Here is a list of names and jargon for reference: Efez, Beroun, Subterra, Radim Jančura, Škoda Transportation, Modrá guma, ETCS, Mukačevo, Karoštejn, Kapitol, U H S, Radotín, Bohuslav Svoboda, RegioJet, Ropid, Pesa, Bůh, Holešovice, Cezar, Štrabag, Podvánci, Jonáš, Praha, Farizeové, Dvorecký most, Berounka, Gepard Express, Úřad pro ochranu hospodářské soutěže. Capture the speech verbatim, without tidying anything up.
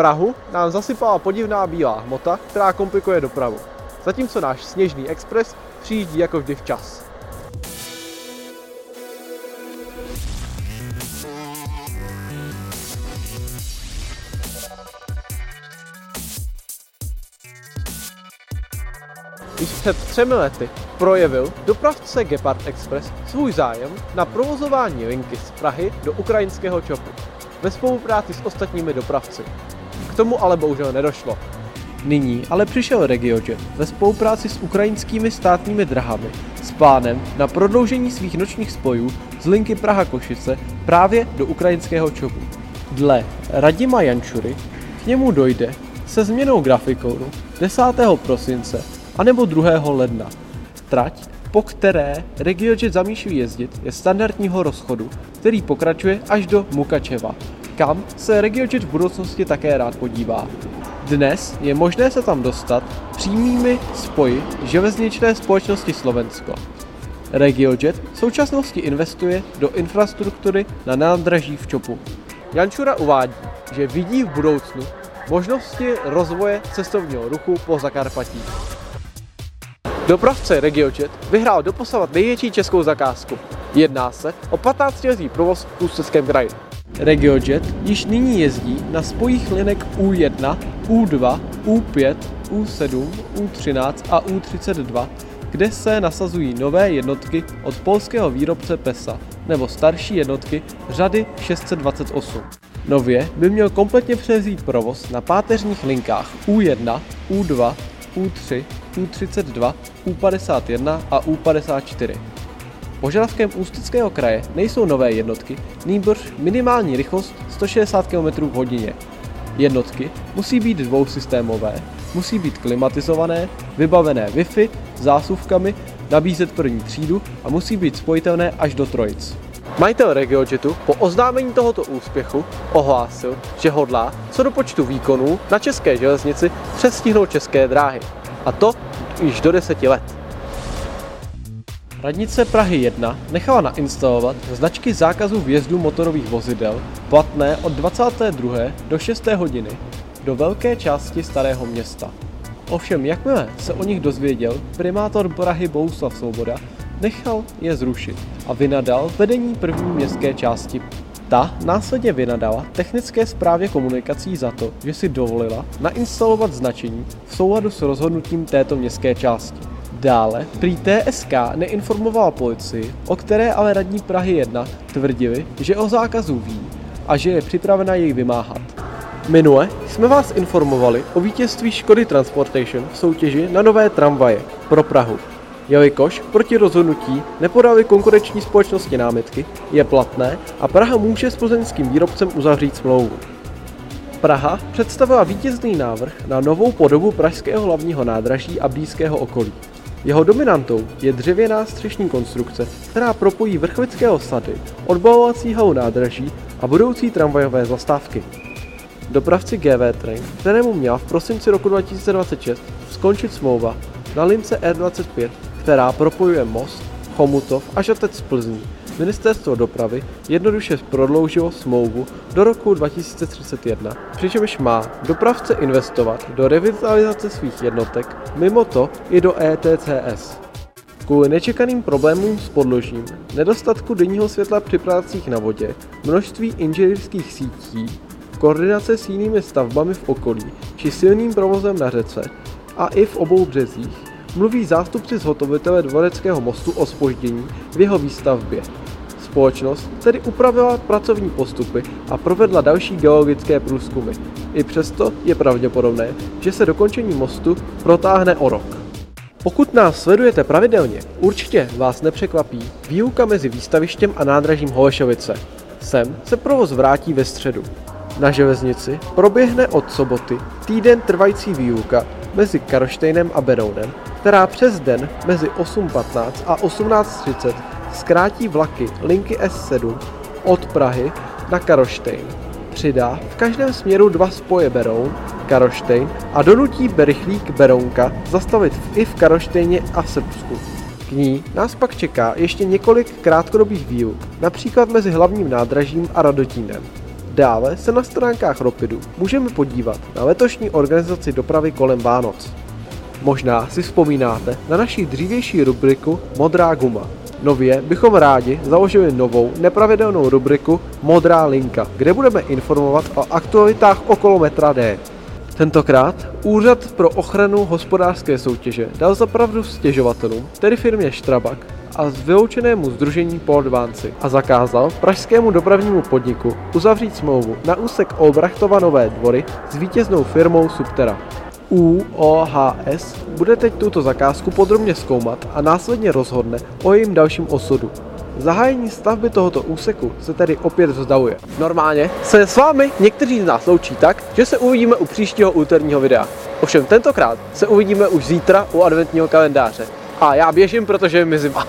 Prahu nám zasypala podivná bílá hmota, která komplikuje dopravu, zatímco náš sněžný expres přijíždí jako vždy včas. Již před třemi lety projevil dopravce Gepard Express svůj zájem na provozování linky z Prahy do ukrajinského Čopu ve spolupráci s ostatními dopravci. K tomu ale bohužel nedošlo. Nyní ale přišel RegioJet ve spolupráci s ukrajinskými státními drahami s plánem na prodloužení svých nočních spojů z linky Praha-Košice právě do ukrajinského Čopu. Dle Radima Jančury k němu dojde se změnou grafikonu desátého prosince anebo druhého ledna. Trať, po které RegioJet zamýšlí jezdit, je standardního rozchodu, který pokračuje až do Mukačeva, kam se RegioJet v budoucnosti také rád podívá. Dnes je možné se tam dostat přímými spoji železniční společnosti Slovensko. RegioJet v současnosti investuje do infrastruktury na nádraží v Čopu. Jančura uvádí, že vidí v budoucnu možnosti rozvoje cestovního ruchu po Zakarpatí. Dopravce RegioJet vyhrál doposavat největší českou zakázku. Jedná se o patnáctiletý provoz v Ústeckém kraji. RegioJet již nyní jezdí na spojích linek U jedna, U dva, U pět, U sedm, U třináct a U třicet dva, kde se nasazují nové jednotky od polského výrobce Pesa nebo starší jednotky řady šest set dvacet osm. Nově by měl kompletně převzít provoz na páteřních linkách U jedna, U dva, U tři, U třicet dva, U padesát jedna a U padesát čtyři. Požadavkem Ústeckého kraje nejsou nové jednotky, nýbrž minimální rychlost sto šedesát kilometrů v hodině. Jednotky musí být dvousystémové, musí být klimatizované, vybavené Wi-Fi, zásuvkami, nabízet první třídu a musí být spojitelné až do Trojic. Majitel RegioJetu po oznámení tohoto úspěchu ohlásil, že hodlá co do počtu výkonů na české železnici přestihnout České dráhy. A to již do deseti let. Radnice Prahy jedna nechala nainstalovat značky zákazu vjezdu motorových vozidel platné od dvacáté druhé do šesté hodiny do velké části Starého Města. Ovšem jakmile se o nich dozvěděl primátor Prahy Bohuslav Svoboda, nechal je zrušit a vynadal vedení první městské části. Ta následně vynadala technické správě komunikací za to, že si dovolila nainstalovat značení v souladu s rozhodnutím této městské části. Dále prý T S K neinformovala policii, o které ale radní Prahy jedna tvrdili, že o zákazu ví a že je připravena jej vymáhat. Minule jsme vás informovali o vítězství Škody Transportation v soutěži na nové tramvaje pro Prahu. Jelikož proti rozhodnutí nepodali konkurenční společnosti námitky, je platné a Praha může s plzeňským výrobcem uzavřít smlouvu. Praha představila vítězný návrh na novou podobu pražského hlavního nádraží a blízkého okolí. Jeho dominantou je dřevěná střešní konstrukce, která propojí vrchlického sady, odbalovací halu nádraží a budoucí tramvajové zastávky. Dopravci G V Trang, kterému měla v prosinci roku dva tisíce dvacet šest skončit smlouva na lince R dvacet pět, která propojuje Most, Chomutov a Žatec z Plzní, Ministerstvo dopravy jednoduše prodloužilo smlouvu do roku dva tisíce třicet jedna, přičemž má dopravce investovat do revitalizace svých jednotek, mimo to i do E T C S. Kvůli nečekaným problémům s podložím, nedostatku denního světla při prácích na vodě, množství inženýrských sítí, koordinace s jinými stavbami v okolí či silným provozem na řece a i v obou březích, mluví zástupci zhotovitele Dvoreckého mostu o zpoždění v jeho výstavbě. Společnost tedy upravila pracovní postupy a provedla další geologické průzkumy. I přesto je pravděpodobné, že se dokončení mostu protáhne o rok. Pokud nás sledujete pravidelně, určitě vás nepřekvapí výuka mezi výstavištěm a nádražím Holešovice. Sem se provoz vrátí ve středu. Na železnici proběhne od soboty týden trvající výuka mezi Karoštejnem a Berounem, která přes den mezi osm patnáct a osmnáct třicet zkrátí vlaky linky S sedm od Prahy na Karoštejn. Přidá v každém směru dva spoje Beroun, Karoštejn a donutí rychlík Berounka zastavit i v Karoštejně a v Srbsku. K ní nás pak čeká ještě několik krátkodobých výuk, například mezi hlavním nádražím a Radotínem. Dále se na stránkách Ropidu můžeme podívat na letošní organizaci dopravy kolem Vánoc. Možná si vzpomínáte na naší dřívější rubriku Modrá guma. Nově bychom rádi založili novou nepravidelnou rubriku Modrá linka, kde budeme informovat o aktualitách okolo metra D. Tentokrát Úřad pro ochranu hospodářské soutěže dal zapravdu stěžovatelům, tedy firmě Štrabag a z vyloučenému sdružení Podvánci, a zakázal pražskému dopravnímu podniku uzavřít smlouvu na úsek Olbrachtova Nové Dvory s vítěznou firmou Subterra. U H S bude teď tuto zakázku podrobně zkoumat a následně rozhodne o jejím dalším osudu. Zahájení stavby tohoto úseku se tedy opět vzdaluje. Normálně se s vámi někteří z nás loučí tak, že se uvidíme u příštího úterního videa. Ovšem tentokrát se uvidíme už zítra u adventního kalendáře. A já běžím, protože je mi zima.